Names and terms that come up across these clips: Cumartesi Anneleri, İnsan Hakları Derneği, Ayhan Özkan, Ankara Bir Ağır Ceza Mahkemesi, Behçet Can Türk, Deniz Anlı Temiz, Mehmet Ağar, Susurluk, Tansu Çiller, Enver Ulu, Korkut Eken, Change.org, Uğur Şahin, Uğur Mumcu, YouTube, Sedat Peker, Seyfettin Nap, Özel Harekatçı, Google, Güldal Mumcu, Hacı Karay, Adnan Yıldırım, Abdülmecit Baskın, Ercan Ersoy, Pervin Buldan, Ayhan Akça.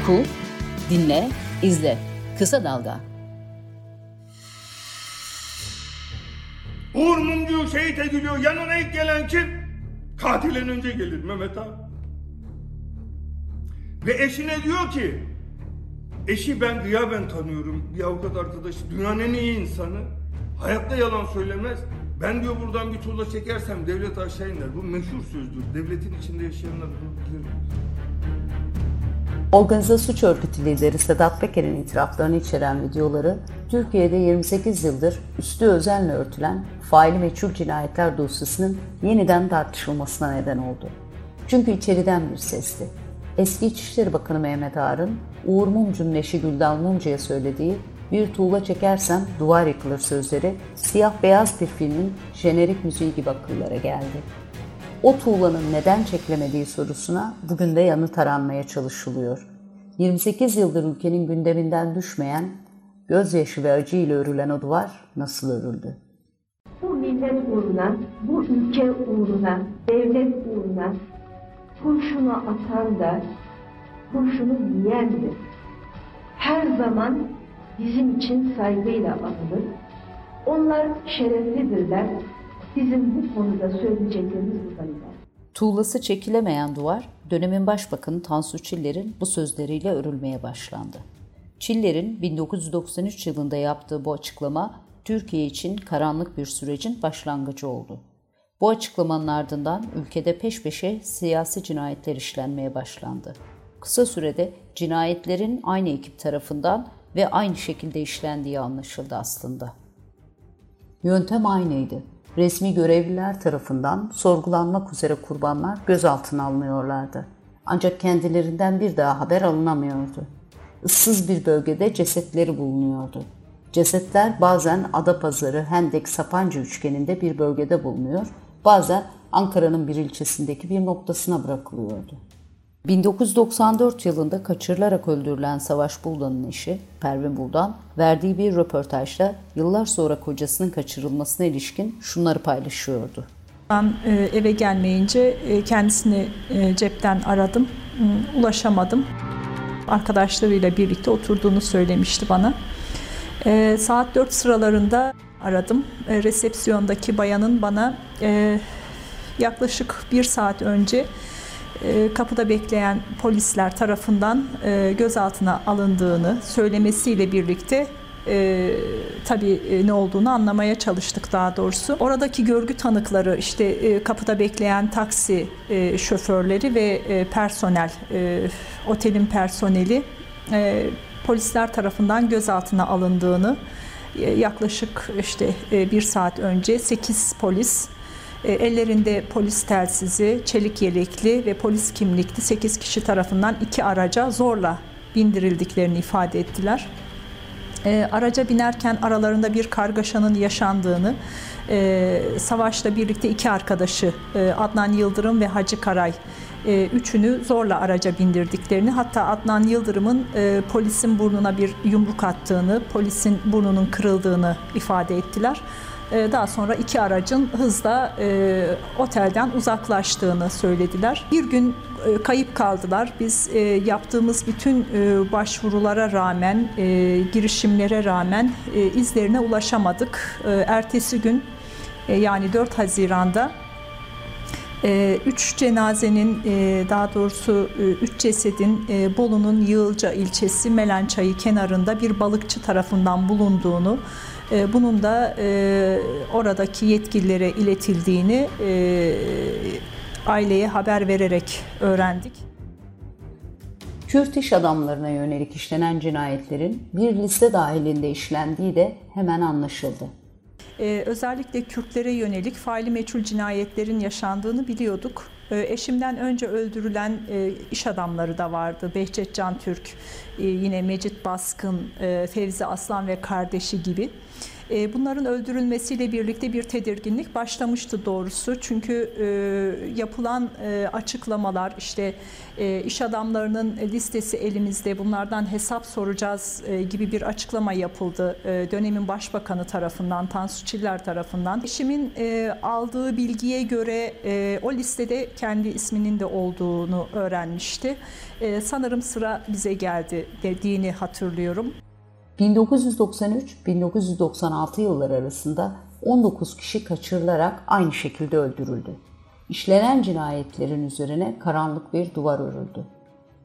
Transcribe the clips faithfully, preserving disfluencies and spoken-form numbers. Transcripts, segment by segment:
Oku, dinle, izle. Kısa Dalga. Uğur Mumcu şehit ediliyor. Yanına ilk gelen kim? Katilin önce gelir Mehmet Ağar. Ve eşine diyor ki, eşi ben ya ben tanıyorum, bir avukat arkadaşı, dünyanın en iyi insanı, hayatta yalan söylemez. Ben diyor buradan bir tuğla çekersem devlet aşağı iner. Bu meşhur sözdür. Devletin içinde yaşayanlar bunu bilir. Organize suç örgütü lideri Sedat Peker'in itiraflarını içeren videoları, Türkiye'de yirmi sekiz yıldır üstü özenle örtülen faili meçhul cinayetler dosyasının yeniden tartışılmasına neden oldu. Çünkü içeriden bir sesti. Eski İçişleri Bakanı Mehmet Ağar'ın Uğur Mumcu'nun eşi Güldal Mumcu'ya söylediği "Bir tuğla çekersem duvar yıkılır" sözleri siyah beyaz bir filmin jenerik müziği gibi akıllara geldi. O tuğlanın neden çekilemediği sorusuna bugün de yanıt aranmaya çalışılıyor. yirmi sekiz yıldır ülkenin gündeminden düşmeyen, gözyaşı ve acıyla örülen o duvar nasıl örüldü? Bu millet uğruna, bu ülke uğruna, devlet uğruna kurşunu atan da, kurşunu yiyendir. Her zaman bizim için saygıyla anılır. Onlar şereflidirler. Bizim bu konuda söyleyeceklerimiz bu konuda. Tuğlası çekilemeyen duvar, dönemin başbakanı Tansu Çiller'in bu sözleriyle örülmeye başlandı. Çiller'in bin dokuz yüz doksan üç yılında yaptığı bu açıklama, Türkiye için karanlık bir sürecin başlangıcı oldu. Bu açıklamanın ardından ülkede peş peşe siyasi cinayetler işlenmeye başlandı. Kısa sürede cinayetlerin aynı ekip tarafından ve aynı şekilde işlendiği anlaşıldı aslında. Yöntem aynıydı. Resmi görevliler tarafından sorgulanmak üzere kurbanlar gözaltına alınıyorlardı. Ancak kendilerinden bir daha haber alınamıyordu. Issız bir bölgede cesetleri bulunuyordu. Cesetler bazen Adapazarı, Hendek, Sapanca üçgeninde bir bölgede bulunuyor, bazen Ankara'nın bir ilçesindeki bir noktasına bırakılıyordu. bin dokuz yüz doksan dört yılında kaçırılarak öldürülen Savaş Buldan'ın eşi Pervin Buldan verdiği bir röportajda yıllar sonra kocasının kaçırılmasına ilişkin şunları paylaşıyordu. Ben eve gelmeyince kendisini cepten aradım, ulaşamadım. Arkadaşlarıyla birlikte oturduğunu söylemişti bana. Saat dört sıralarında aradım. Resepsiyondaki bayanın bana yaklaşık bir saat önce kapıda bekleyen polisler tarafından gözaltına alındığını söylemesiyle birlikte e, tabii ne olduğunu anlamaya çalıştık daha doğrusu. Oradaki görgü tanıkları, işte kapıda bekleyen taksi e, şoförleri ve e, personel, e, otelin personeli e, polisler tarafından gözaltına alındığını e, yaklaşık işte e, bir saat önce sekiz polis, ellerinde polis telsizi, çelik yelekli ve polis kimlikli sekiz kişi tarafından iki araca zorla bindirildiklerini ifade ettiler. E, araca binerken aralarında bir kargaşanın yaşandığını, e, Savaş'la birlikte iki arkadaşı e, Adnan Yıldırım ve Hacı Karay e, üçünü zorla araca bindirdiklerini, hatta Adnan Yıldırım'ın e, polisin burnuna bir yumruk attığını, polisin burnunun kırıldığını ifade ettiler. Daha sonra iki aracın hızla e, otelden uzaklaştığını söylediler. Bir gün e, kayıp kaldılar. Biz e, yaptığımız bütün e, başvurulara rağmen, e, girişimlere rağmen e, izlerine ulaşamadık. E, ertesi gün e, yani dört Haziran'da e, üç cenazenin e, daha doğrusu e, üç cesedin e, Bolu'nun Yığılca ilçesi Melençayı kenarında bir balıkçı tarafından bulunduğunu, bunun da e, oradaki yetkililere iletildiğini e, aileye haber vererek öğrendik. Kürt iş adamlarına yönelik işlenen cinayetlerin bir liste dahilinde işlendiği de hemen anlaşıldı. E, özellikle Kürtlere yönelik faili meçhul cinayetlerin yaşandığını biliyorduk. Eşimden önce öldürülen iş adamları da vardı. Behçet Can Türk, yine Mecit Baskın, Fevzi Aslan ve kardeşi gibi. Bunların öldürülmesiyle birlikte bir tedirginlik başlamıştı doğrusu. Çünkü yapılan açıklamalar, işte iş adamlarının listesi elimizde, bunlardan hesap soracağız gibi bir açıklama yapıldı dönemin başbakanı tarafından, Tansu Çiller tarafından. Eşimin aldığı bilgiye göre o listede kendi isminin de olduğunu öğrenmişti. Sanırım sıra bize geldi dediğini hatırlıyorum. bin dokuz yüz doksan üç bin dokuz yüz doksan altı yılları arasında on dokuz kişi kaçırılarak aynı şekilde öldürüldü. İşlenen cinayetlerin üzerine karanlık bir duvar örüldü.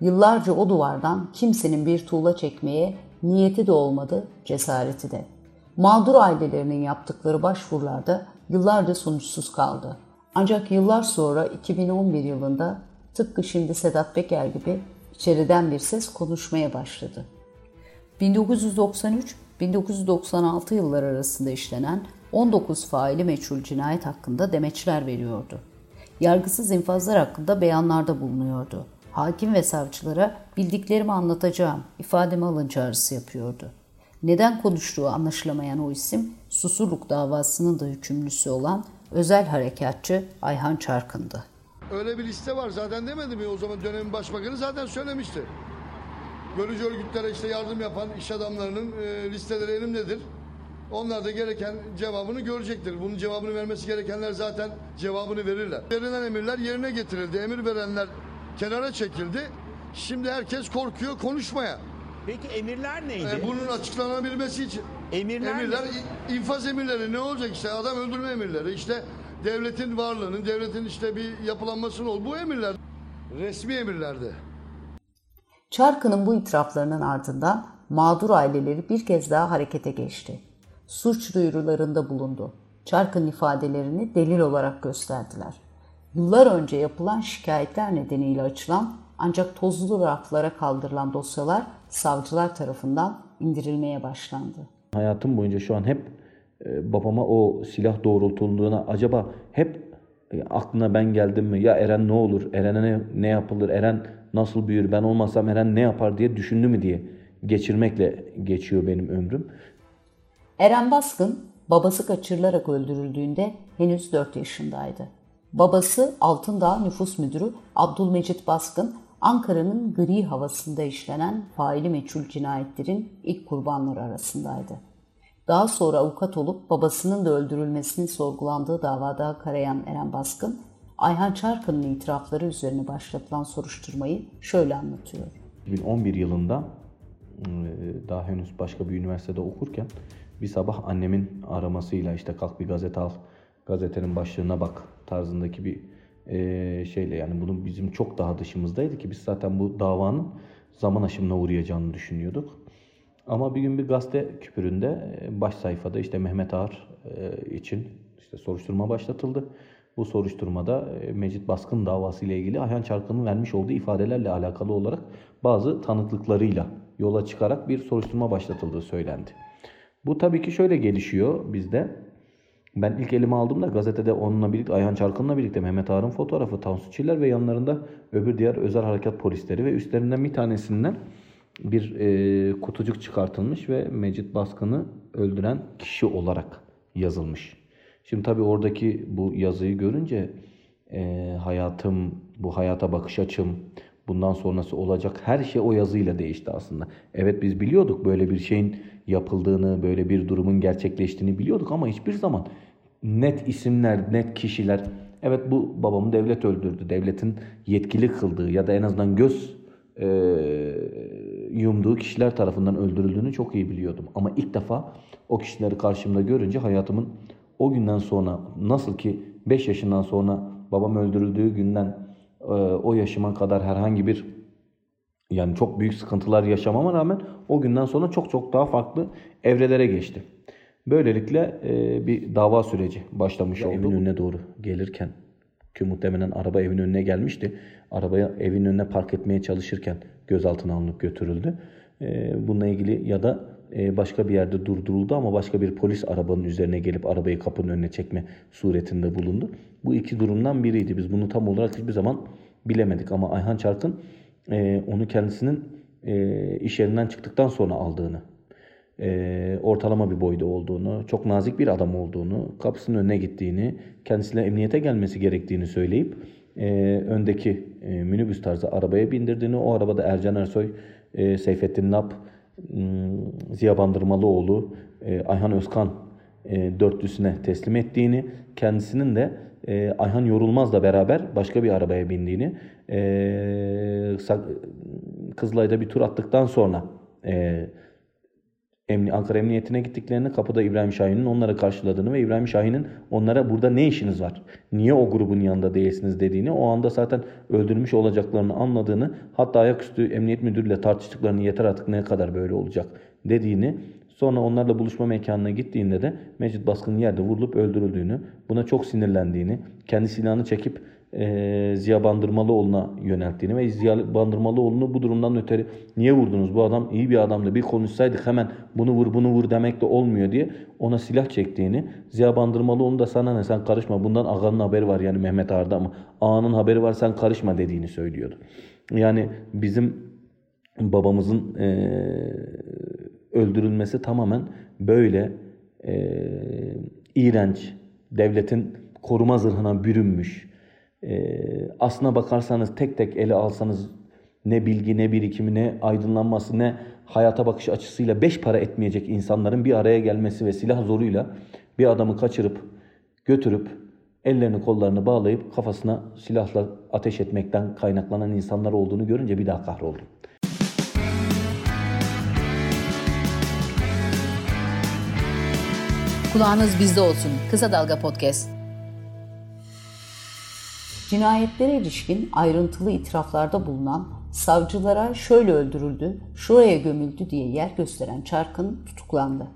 Yıllarca o duvardan kimsenin bir tuğla çekmeye niyeti de olmadı, cesareti de. Mağdur ailelerinin yaptıkları başvurularda yıllarca sonuçsuz kaldı. Ancak yıllar sonra iki bin on bir yılında tıpkı şimdi Sedat Peker gibi içeriden bir ses konuşmaya başladı. bin dokuz yüz doksan üç bin dokuz yüz doksan altı yılları arasında işlenen on dokuz faili meçhul cinayet hakkında demeçler veriyordu. Yargısız infazlar hakkında beyanlarda bulunuyordu. Hakim ve savcılara bildiklerimi anlatacağım, ifademi alın çağrısı yapıyordu. Neden konuştuğu anlaşılamayan o isim, Susurluk davasının da hükümlüsü olan özel harekatçı Ayhan Çarkın'dı. Öyle bir liste var zaten demedi mi? O zaman dönemin başbakanı zaten söylemişti. Bölücü örgütlere işte yardım yapan iş adamlarının e, listeleri elimdedir. Onlar da gereken cevabını görecektir. Bunun cevabını vermesi gerekenler zaten cevabını verirler. Verilen emirler yerine getirildi. Emir verenler kenara çekildi. Şimdi herkes korkuyor konuşmaya. Peki emirler neydi? E, bunun açıklanabilmesi için. Emirler, emirler infaz emirleri ne olacak işte? Adam öldürme emirleri, işte devletin varlığının, devletin işte bir yapılanmasının ol. Bu emirler resmi emirlerdi. Çarkı'nın bu itiraflarının ardından mağdur aileleri bir kez daha harekete geçti. Suç duyurularında bulundu. Çarkı'nın ifadelerini delil olarak gösterdiler. Yıllar önce yapılan şikayetler nedeniyle açılan ancak tozlu raflara kaldırılan dosyalar savcılar tarafından indirilmeye başlandı. Hayatım boyunca şu an hep babama o silah doğrultulduğuna, acaba hep aklına ben geldim mi? Ya Eren ne olur? Eren'e ne yapılır? Eren nasıl büyür? Ben olmasam Eren ne yapar diye düşündü mü diye geçirmekle geçiyor benim ömrüm. Eren Baskın babası kaçırılarak öldürüldüğünde henüz dört yaşındaydı. Babası Altındağ Nüfus Müdürü Abdülmecit Baskın, Ankara'nın gri havasında işlenen faili meçhul cinayetlerin ilk kurbanları arasındaydı. Daha sonra avukat olup babasının da öldürülmesinin sorgulandığı davada karayan Eren Baskın, Ayhan Çarkın'ın itirafları üzerine başlatılan soruşturmayı şöyle anlatıyor. iki bin on bir yılında daha henüz başka bir üniversitede okurken bir sabah annemin aramasıyla, işte kalk bir gazete al, gazetenin başlığına bak tarzındaki bir şeyle, yani bunun bizim çok daha dışımızdaydı ki biz zaten bu davanın zaman aşımına uğrayacağını düşünüyorduk. Ama bir gün bir gazete küpüründe baş sayfada işte Mehmet Ağar için işte soruşturma başlatıldı. Bu soruşturmada Mecit Baskın davası ile ilgili Ayhan Çarkın'ın vermiş olduğu ifadelerle alakalı olarak bazı tanıklıklarıyla yola çıkarak bir soruşturma başlatıldığı söylendi. Bu tabii ki şöyle gelişiyor bizde. Ben ilk elime aldığımda gazetede onunla birlikte, Ayhan Çarkın'la birlikte Mehmet Ağar'ın fotoğrafı, Tansu Çiller ve yanlarında öbür diğer özel harekat polisleri ve üstlerinden bir tanesinden bir e, kutucuk çıkartılmış ve Mecit Baskın'ı öldüren kişi olarak yazılmış. Şimdi tabii oradaki bu yazıyı görünce e, hayatım, bu hayata bakış açım, bundan sonrası olacak her şey o yazıyla değişti aslında. Evet, biz biliyorduk böyle bir şeyin yapıldığını, böyle bir durumun gerçekleştiğini biliyorduk ama hiçbir zaman net isimler, net kişiler, evet bu babamı devlet öldürdü, devletin yetkili kıldığı ya da en azından göz e, yumduğu kişiler tarafından öldürüldüğünü çok iyi biliyordum. Ama ilk defa o kişileri karşımda görünce hayatımın o günden sonra, nasıl ki beş yaşından sonra babam öldürüldüğü günden o yaşıma kadar herhangi bir, yani çok büyük sıkıntılar yaşamama rağmen o günden sonra çok çok daha farklı evrelere geçti. Böylelikle bir dava süreci başlamış oldu. Evin önüne doğru gelirken ki muhtemelen araba evin önüne gelmişti. Arabaya evin önüne park etmeye çalışırken gözaltına alınıp götürüldü. Bununla ilgili ya da başka bir yerde durduruldu ama başka bir polis arabanın üzerine gelip arabayı kapının önüne çekme suretinde bulundu. Bu iki durumdan biriydi. Biz bunu tam olarak hiçbir zaman bilemedik ama Ayhan Çarkın onu kendisinin iş yerinden çıktıktan sonra aldığını e, ortalama bir boyda olduğunu, çok nazik bir adam olduğunu, kapısının önüne gittiğini, kendisine emniyete gelmesi gerektiğini söyleyip e, öndeki e, minibüs tarzı arabaya bindirdiğini, o arabada Ercan Ersoy, e, Seyfettin Nap, Ziya Bandırmalıoğlu, e, Ayhan Özkan e, dörtlüsüne teslim ettiğini, kendisinin de e, Ayhan Yorulmaz'la beraber başka bir arabaya bindiğini, e, Kızılay'da bir tur attıktan sonra e, Emni, Ankara Emniyeti'ne gittiklerini, kapıda İbrahim Şahin'in onları karşıladığını ve İbrahim Şahin'in onlara "burada ne işiniz var, niye o grubun yanında değilsiniz" dediğini, o anda zaten öldürmüş olacaklarını anladığını, hatta ayaküstü emniyet müdürüyle tartıştıklarını, "yeter artık, ne kadar böyle olacak" dediğini, sonra onlarla buluşma mekanına gittiğinde de Mecit Baskın'ın yerde vurulup öldürüldüğünü, buna çok sinirlendiğini, kendi silahını çekip e, Ziya Bandırmalıoğlu'na yönelttiğini ve Ziya Bandırmalıoğlu'nu bu durumdan öteri "niye vurdunuz, bu adam iyi bir adamdı, bir konuşsaydık, hemen bunu vur bunu vur demek de olmuyor" diye ona silah çektiğini, Ziya Bandırmalıoğlu'nu da "sana ne, sen karışma, bundan ağanın haberi var" yani Mehmet Ağar'da, ama "ağanın haberi var, sen karışma" dediğini söylüyordu. Yani bizim babamızın e, öldürülmesi tamamen böyle e, iğrenç, devletin koruma zırhına bürünmüş, e, aslına bakarsanız tek tek ele alsanız ne bilgi, ne birikimi, ne aydınlanması, ne hayata bakış açısıyla beş para etmeyecek insanların bir araya gelmesi ve silah zoruyla bir adamı kaçırıp götürüp ellerini kollarını bağlayıp kafasına silahla ateş etmekten kaynaklanan insanlar olduğunu görünce bir daha kahroldum. Kulağınız bizde olsun. Kısa Dalga Podcast. Cinayetlere ilişkin ayrıntılı itiraflarda bulunan, savcılara "şöyle öldürüldü, şuraya gömüldü" diye yer gösteren Çarkın tutuklandı.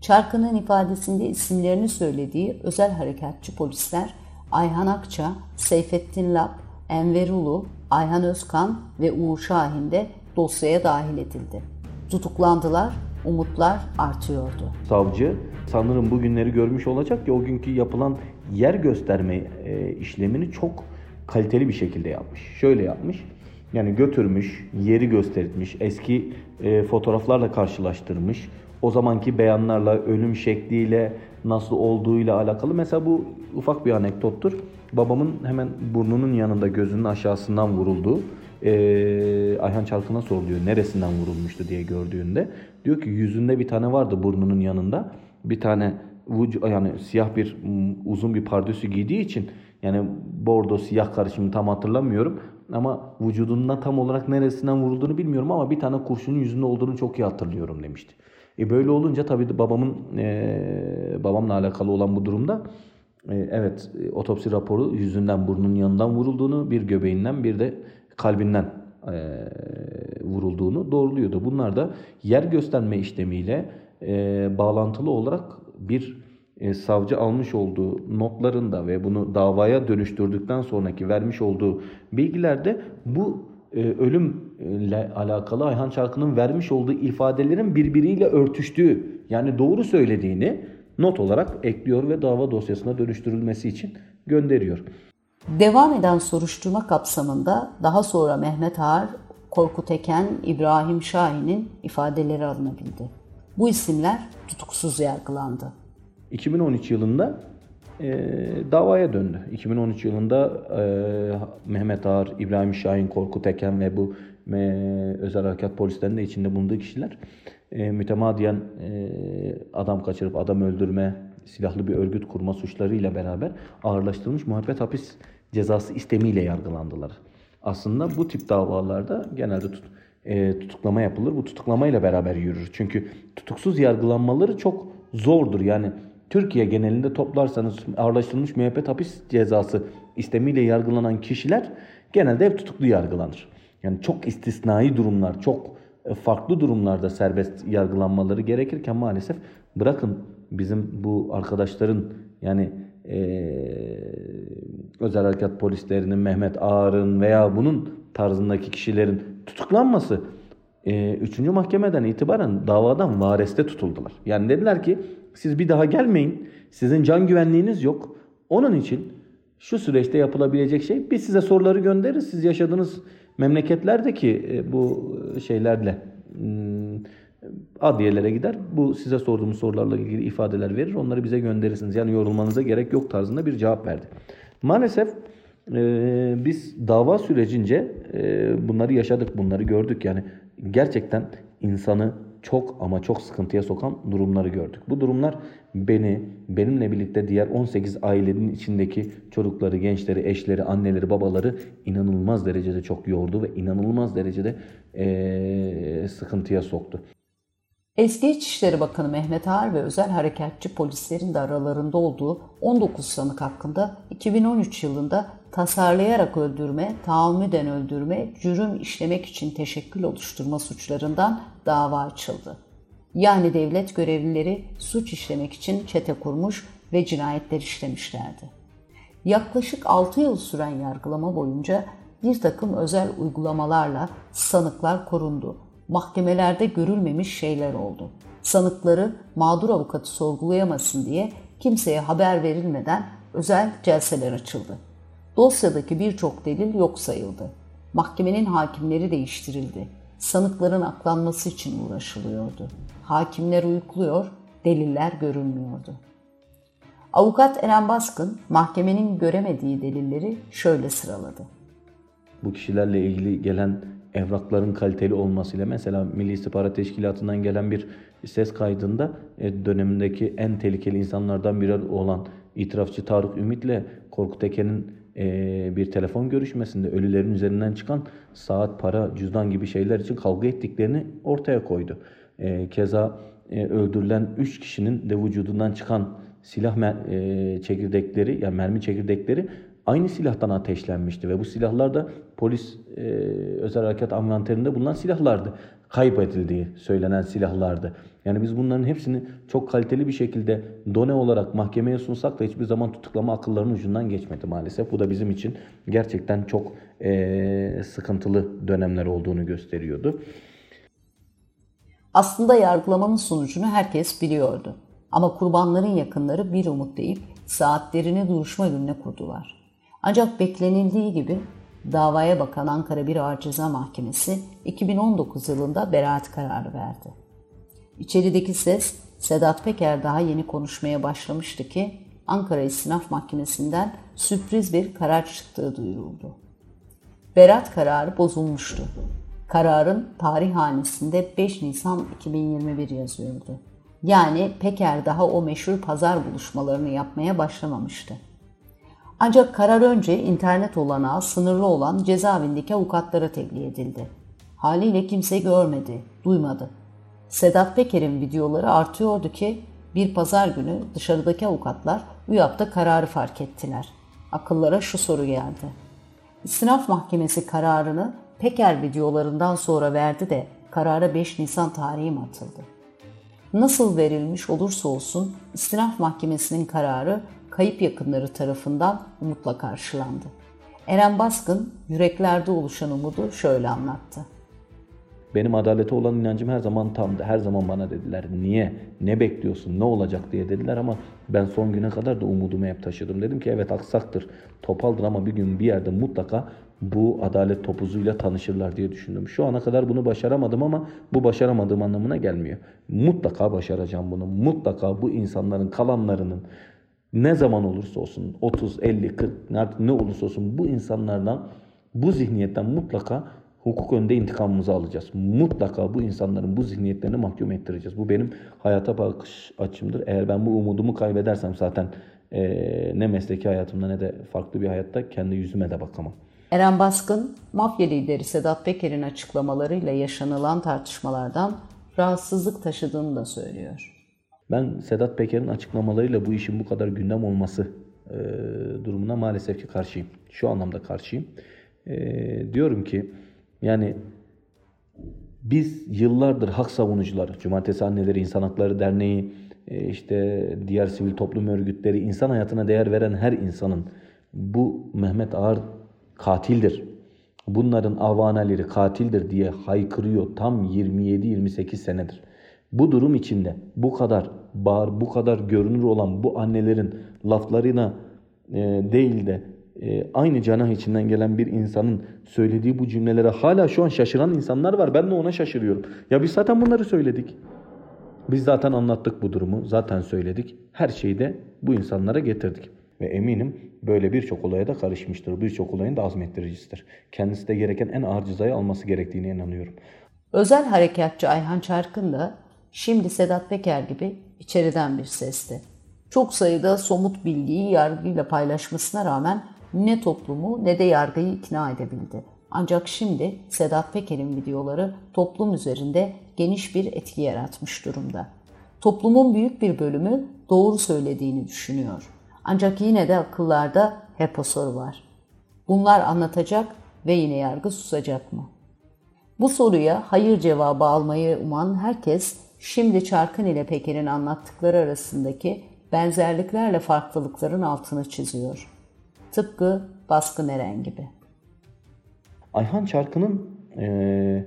Çarkın'ın ifadesinde isimlerini söylediği özel harekatçı polisler Ayhan Akça, Seyfettin Lap, Enver Ulu, Ayhan Özkan ve Uğur Şahin de dosyaya dahil edildi. Tutuklandılar, umutlar artıyordu. Savcı sanırım bugünleri görmüş olacak ki o günkü yapılan yer gösterme e, işlemini çok kaliteli bir şekilde yapmış. Şöyle yapmış, yani götürmüş, yeri göstermiş, eski e, fotoğraflarla karşılaştırmış, o zamanki beyanlarla, ölüm şekliyle, nasıl olduğuyla alakalı. Mesela bu ufak bir anekdottur. Babamın hemen burnunun yanında, gözünün aşağısından vurulduğu, Ee, Ayhan Çarkın'a soruluyor neresinden vurulmuştu diye gördüğünde. Diyor ki yüzünde bir tane vardı, burnunun yanında. Bir tane yani siyah bir uzun bir pardösü giydiği için, yani bordo siyah karışımı tam hatırlamıyorum. Ama vücudundan tam olarak neresinden vurulduğunu bilmiyorum ama bir tane kurşunun yüzünde olduğunu çok iyi hatırlıyorum demişti. E böyle olunca tabii babamın ee, babamla alakalı olan bu durumda, e, evet otopsi raporu yüzünden, burnunun yanından vurulduğunu, bir göbeğinden, bir de kalbinden e, vurulduğunu doğruluyordu. Bunlar da yer gösterme işlemiyle e, bağlantılı olarak bir e, savcı almış olduğu notlarında ve bunu davaya dönüştürdükten sonraki vermiş olduğu bilgilerde bu e, ölümle alakalı Ayhan Çarkın'ın vermiş olduğu ifadelerin birbiriyle örtüştüğü, yani doğru söylediğini not olarak ekliyor ve dava dosyasına dönüştürülmesi için gönderiyor. Devam eden soruşturma kapsamında daha sonra Mehmet Ağar, Korkut Eken, İbrahim Şahin'in ifadeleri alınabildi. Bu isimler tutuksuz yargılandı. iki bin on üç yılında e, davaya döndü. iki bin on üç yılında e, Mehmet Ağar, İbrahim Şahin, Korkut Eken ve bu e, özel harekat polislerinin de içinde bulunduğu kişiler e, mütemadiyen e, adam kaçırıp adam öldürme, silahlı bir örgüt kurma suçlarıyla beraber ağırlaştırılmış müebbet hapis cezası istemiyle yargılandılar. Aslında bu tip davalarda genelde tut, e, tutuklama yapılır. Bu tutuklamayla beraber yürür. Çünkü tutuksuz yargılanmaları çok zordur. Yani Türkiye genelinde toplarsanız ağırlaştırılmış müebbet hapis cezası istemiyle yargılanan kişiler genelde hep tutuklu yargılanır. Yani çok istisnai durumlar, çok farklı durumlarda serbest yargılanmaları gerekirken maalesef bırakın bizim bu arkadaşların, yani Ee, özel harekat polislerinin, Mehmet Ağar'ın veya bunun tarzındaki kişilerin tutuklanması e, üçüncü mahkemeden itibaren davadan vareste tutuldular. Yani dediler ki siz bir daha gelmeyin, sizin can güvenliğiniz yok. Onun için şu süreçte yapılabilecek şey, biz size soruları göndeririz. Siz yaşadığınız memleketlerdeki e, bu şeylerle, adliyelere gider. Bu size sorduğumuz sorularla ilgili ifadeler verir. Onları bize gönderirsiniz. Yani yorulmanıza gerek yok tarzında bir cevap verdi. Maalesef e, biz dava sürecince e, bunları yaşadık, bunları gördük. Yani gerçekten insanı çok ama çok sıkıntıya sokan durumları gördük. Bu durumlar beni, benimle birlikte diğer on sekiz ailenin içindeki çocukları, gençleri, eşleri, anneleri, babaları inanılmaz derecede çok yordu ve inanılmaz derecede ee, sıkıntıya soktu. Eski İçişleri Bakanı Mehmet Ağar ve özel harekatçı polislerin de aralarında olduğu on dokuz sanık hakkında iki bin on üç yılında tasarlayarak öldürme, tahammüden öldürme, cürüm işlemek için teşekkül oluşturma suçlarından dava açıldı. Yani devlet görevlileri suç işlemek için çete kurmuş ve cinayetler işlemişlerdi. Yaklaşık altı yıl süren yargılama boyunca bir takım özel uygulamalarla sanıklar korundu. Mahkemelerde görülmemiş şeyler oldu. Sanıkları mağdur avukatı sorgulayamasın diye kimseye haber verilmeden özel celseler açıldı. Dosyadaki birçok delil yok sayıldı. Mahkemenin hakimleri değiştirildi. Sanıkların aklanması için uğraşılıyordu. Hakimler uyukluyor, deliller görünmüyordu. Avukat Eren Baskın mahkemenin göremediği delilleri şöyle sıraladı. Bu kişilerle ilgili gelen evrakların kaliteli olmasıyla mesela Milli İstihbarat Teşkilatı'ndan gelen bir ses kaydında dönemindeki en tehlikeli insanlardan biri olan itirafçı Tarık Ümit'le Korkut Eken'in bir telefon görüşmesinde ölülerin üzerinden çıkan saat, para, cüzdan gibi şeyler için kavga ettiklerini ortaya koydu. Keza öldürülen üç kişinin de vücudundan çıkan silah çekirdekleri, yani mermi çekirdekleri aynı silahtan ateşlenmişti ve bu silahlar da polis e, özel harekat envanterinde bulunan silahlardı. Kaybedildiği söylenen silahlardı. Yani biz bunların hepsini çok kaliteli bir şekilde done olarak mahkemeye sunsak da hiçbir zaman tutuklama akıllarının ucundan geçmedi maalesef. Bu da bizim için gerçekten çok e, sıkıntılı dönemler olduğunu gösteriyordu. Aslında yargılamanın sonucunu herkes biliyordu. Ama kurbanların yakınları bir umut deyip saatlerini duruşma gününe kurdular. Ancak beklenildiği gibi davaya bakan Ankara Bir Ağır Ceza Mahkemesi iki bin on dokuz yılında beraat kararı verdi. İçerideki ses, Sedat Peker daha yeni konuşmaya başlamıştı ki Ankara İstinaf Mahkemesi'nden sürpriz bir karar çıktığı duyuruldu. Beraat kararı bozulmuştu. Kararın tarihhanesinde beş Nisan iki bin yirmi bir yazıyordu. Yani Peker daha o meşhur pazar buluşmalarını yapmaya başlamamıştı. Ancak karar önce internet olanağı sınırlı olan cezaevindeki avukatlara tebliğ edildi. Haliyle kimse görmedi, duymadı. Sedat Peker'in videoları artıyordu ki bir pazar günü dışarıdaki avukatlar U Y A P'ta kararı fark ettiler. Akıllara şu soru geldi. İstinaf Mahkemesi kararını Peker videolarından sonra verdi de karara beş Nisan tarihi mi atıldı? Nasıl verilmiş olursa olsun İstinaf Mahkemesi'nin kararı kayıp yakınları tarafından umutla karşılandı. Eren Baskın yüreklerde oluşan umudu şöyle anlattı. Benim adalete olan inancım her zaman tamdı. Her zaman bana dediler niye, ne bekliyorsun, ne olacak diye dediler ama ben son güne kadar da umudumu hep taşıdım. Dedim ki evet aksaktır, topaldır ama bir gün bir yerde mutlaka bu adalet topuzuyla tanışırlar diye düşündüm. Şu ana kadar bunu başaramadım ama bu başaramadığım anlamına gelmiyor. Mutlaka başaracağım bunu. Mutlaka bu insanların, kalanlarının ne zaman olursa olsun otuz, elli, kırk ne olursa olsun bu insanlardan, bu zihniyetten mutlaka hukuk önünde intikamımızı alacağız. Mutlaka bu insanların bu zihniyetlerini mahkum ettireceğiz. Bu benim hayata bakış açımdır. Eğer ben bu umudumu kaybedersem zaten e, ne mesleki hayatımda ne de farklı bir hayatta kendi yüzüme de bakamam. Eren Baskın, mafya lideri Sedat Peker'in açıklamalarıyla yaşanılan tartışmalardan rahatsızlık taşıdığını da söylüyor. Ben Sedat Peker'in açıklamalarıyla bu işin bu kadar gündem olması e, durumuna maalesef ki karşıyım. Şu anlamda karşıyım. E, diyorum ki yani biz yıllardır hak savunucuları, Cumartesi Anneleri, İnsan Hakları Derneği, e, işte diğer sivil toplum örgütleri, insan hayatına değer veren her insanın bu Mehmet Ağar katildir, bunların avaneleri katildir diye haykırıyor tam yirmi yedi yirmi sekiz senedir. Bu durum içinde bu kadar bağır, bu kadar görünür olan bu annelerin laflarına e, değil de e, aynı cenah içinden gelen bir insanın söylediği bu cümlelere hala şu an şaşıran insanlar var. Ben de ona şaşırıyorum. Ya biz zaten bunları söyledik. Biz zaten anlattık bu durumu. Zaten söyledik. Her şeyi de bu insanlara getirdik. Ve eminim böyle birçok olaya da karışmıştır. Birçok olayın da azmettiricisidir. Kendisi de gereken en ağır cezayı alması gerektiğine inanıyorum. Özel harekatçı Ayhan Çarkın da şimdi Sedat Peker gibi içeriden bir sesti. Çok sayıda somut bilgiyi yargıyla paylaşmasına rağmen ne toplumu ne de yargıyı ikna edebildi. Ancak şimdi Sedat Peker'in videoları toplum üzerinde geniş bir etki yaratmış durumda. Toplumun büyük bir bölümü doğru söylediğini düşünüyor. Ancak yine de akıllarda hep o soru var. Bunlar anlatacak ve yine yargı susacak mı? Bu soruya hayır cevabı almayı uman herkes şimdi Çarkın ile Peker'in anlattıkları arasındaki benzerliklerle farklılıkların altını çiziyor. Tıpkı Baskın Eren gibi. Ayhan Çarkın'ın e,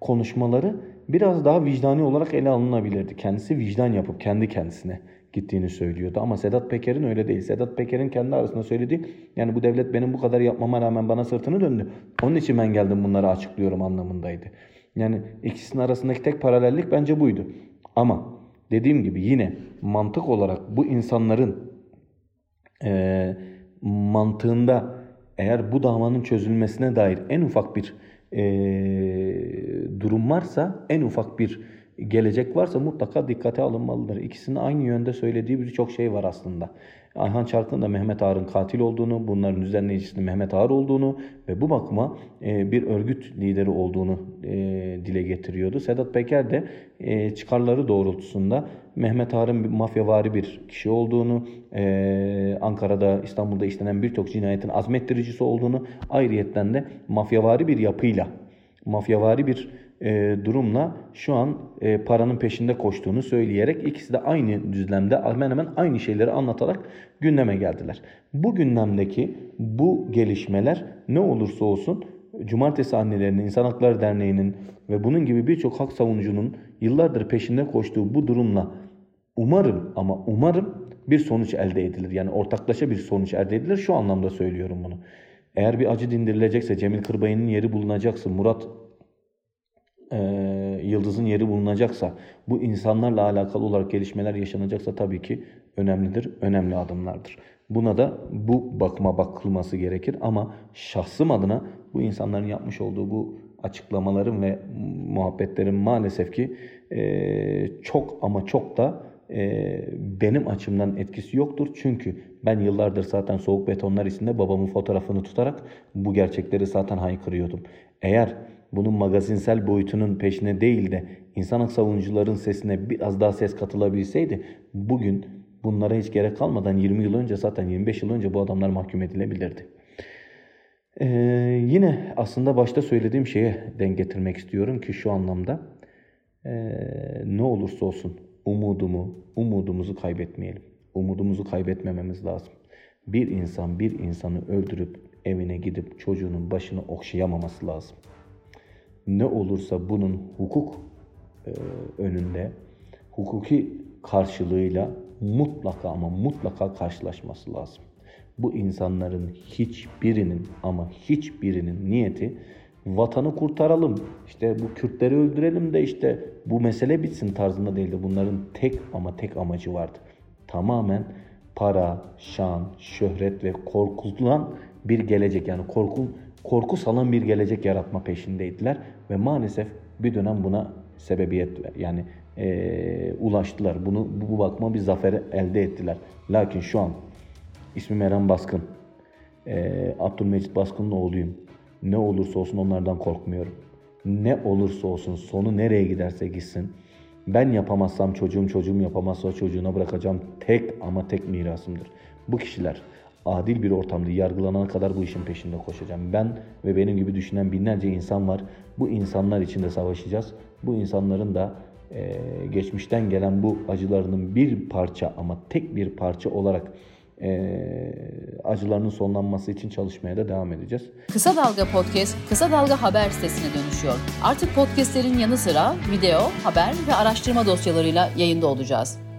konuşmaları biraz daha vicdani olarak ele alınabilirdi. Kendisi vicdan yapıp kendi kendisine gittiğini söylüyordu. Ama Sedat Peker'in öyle değil. Sedat Peker'in kendi arasında söylediği, yani bu devlet benim bu kadar yapmama rağmen bana sırtını döndü. Onun için ben geldim bunları açıklıyorum anlamındaydı. Yani ikisinin arasındaki tek paralellik bence buydu. Ama dediğim gibi yine mantık olarak bu insanların e, mantığında eğer bu davanın çözülmesine dair en ufak bir e, durum varsa, en ufak bir gelecek varsa mutlaka dikkate alınmalıdır. İkisinin aynı yönde söylediği birçok şey var aslında. Ayhan Çarkın da Mehmet Ağar'ın katil olduğunu, bunların düzenleyicisinin Mehmet Ağar olduğunu ve bu bakıma bir örgüt lideri olduğunu dile getiriyordu. Sedat Peker de çıkarları doğrultusunda Mehmet Ağar'ın mafyavari bir kişi olduğunu, Ankara'da, İstanbul'da işlenen birçok cinayetin azmettiricisi olduğunu, ayrıyetten de mafyavari bir yapıyla, mafyavari bir durumla şu an paranın peşinde koştuğunu söyleyerek ikisi de aynı düzlemde hemen hemen aynı şeyleri anlatarak gündeme geldiler. Bu gündemdeki bu gelişmeler ne olursa olsun Cumartesi Annelerinin, İnsan Hakları Derneği'nin ve bunun gibi birçok hak savunucunun yıllardır peşinde koştuğu bu durumla umarım ama umarım bir sonuç elde edilir. Yani ortaklaşa bir sonuç elde edilir. Şu anlamda söylüyorum bunu. Eğer bir acı dindirilecekse, Cemil Kırbay'ın yeri bulunacaksa, Murat Ee, Yıldız'ın yeri bulunacaksa, bu insanlarla alakalı olarak gelişmeler yaşanacaksa tabii ki önemlidir, önemli adımlardır. Buna da bu bakıma bakılması gerekir ama şahsım adına bu insanların yapmış olduğu bu açıklamaların ve muhabbetlerin maalesef ki e, çok ama çok da e, benim açımdan etkisi yoktur. Çünkü ben yıllardır zaten soğuk betonlar içinde babamın fotoğrafını tutarak bu gerçekleri zaten haykırıyordum. Eğer bunun magazinsel boyutunun peşine değil de insan hak savunucuların sesine biraz daha ses katılabilseydi bugün bunlara hiç gerek kalmadan yirmi yıl önce, zaten yirmi beş yıl önce bu adamlar mahkum edilebilirdi. Ee, yine aslında başta söylediğim şeye denk getirmek istiyorum ki şu anlamda ee, ne olursa olsun umudumu, umudumuzu kaybetmeyelim. Umudumuzu kaybetmememiz lazım. Bir insan bir insanı öldürüp evine gidip çocuğunun başını okşayamaması lazım. Ne olursa bunun hukuk önünde, hukuki karşılığıyla mutlaka ama mutlaka karşılaşması lazım. Bu insanların hiçbirinin ama hiçbirinin niyeti vatanı kurtaralım, işte bu Kürtleri öldürelim de işte bu mesele bitsin tarzında değildi. Bunların tek ama tek amacı vardı. Tamamen para, şan, şöhret ve korkulan bir gelecek, yani korkun korku salan bir gelecek yaratma peşindeydiler ve maalesef bir dönem buna sebebiyet, yani e, ulaştılar. Bunu bu bakıma bir zaferi elde ettiler. Lakin şu an ismim Eren Baskın, e, Abdülmecit Baskın'ın oğluyum. Ne olursa olsun onlardan korkmuyorum. Ne olursa olsun, sonu nereye giderse gitsin. Ben yapamazsam çocuğum, çocuğum yapamazsa çocuğuna bırakacağım tek ama tek mirasımdır. Bu kişiler adil bir ortamda yargılanana kadar bu işin peşinde koşacağım. Ben ve benim gibi düşünen binlerce insan var. Bu insanlar için de savaşacağız. Bu insanların da e, geçmişten gelen bu acılarının bir parça ama tek bir parça olarak e, acılarının sonlanması için çalışmaya da devam edeceğiz. Kısa Dalga Podcast, Kısa Dalga Haber sitesine dönüşüyor. Artık podcastlerin yanı sıra video, haber ve araştırma dosyalarıyla yayında olacağız.